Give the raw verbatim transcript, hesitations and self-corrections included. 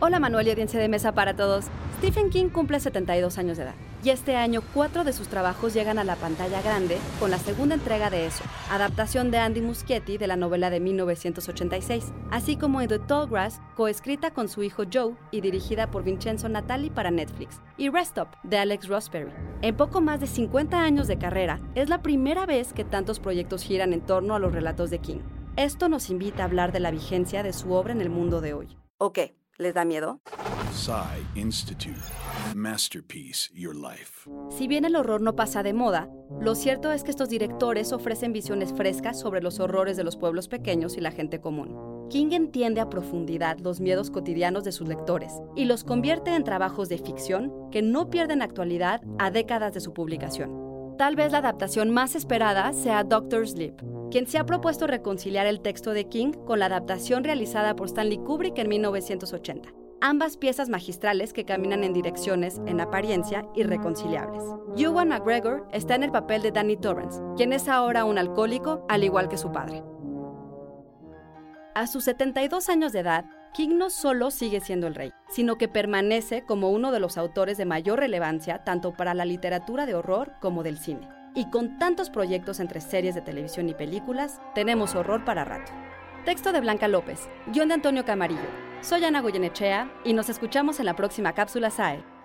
Hola Manuel y audiencia de mesa para todos. Stephen King cumple setenta y dos años de edad y este año cuatro de sus trabajos llegan a la pantalla grande con la segunda entrega de E S O, adaptación de Andy Muschietti de la novela de mil novecientos ochenta y seis, así como In The Tall Grass, coescrita con su hijo Joe y dirigida por Vincenzo Natali para Netflix, y Rest Stop de Alex Rossberry. En poco más de cincuenta años de carrera, es la primera vez que tantos proyectos giran en torno a los relatos de King. Esto nos invita a hablar de la vigencia de su obra en el mundo de hoy. Ok. ¿Les da miedo? S A E Institute. Masterpiece, your life. Si bien el horror no pasa de moda, lo cierto es que estos directores ofrecen visiones frescas sobre los horrores de los pueblos pequeños y la gente común. King entiende a profundidad los miedos cotidianos de sus lectores y los convierte en trabajos de ficción que no pierden actualidad a décadas de su publicación. Tal vez la adaptación más esperada sea Doctor Sleep, quien se ha propuesto reconciliar el texto de King con la adaptación realizada por Stanley Kubrick en mil novecientos ochenta. Ambas piezas magistrales que caminan en direcciones, en apariencia, irreconciliables. Ewan McGregor está en el papel de Danny Torrance, quien es ahora un alcohólico, al igual que su padre. A sus setenta y dos años de edad, King no solo sigue siendo el rey, sino que permanece como uno de los autores de mayor relevancia tanto para la literatura de horror como del cine. Y con tantos proyectos entre series de televisión y películas, tenemos horror para rato. Texto de Blanca López, guión de Antonio Camarillo. Soy Ana Goyenechea y nos escuchamos en la próxima Cápsula S A E.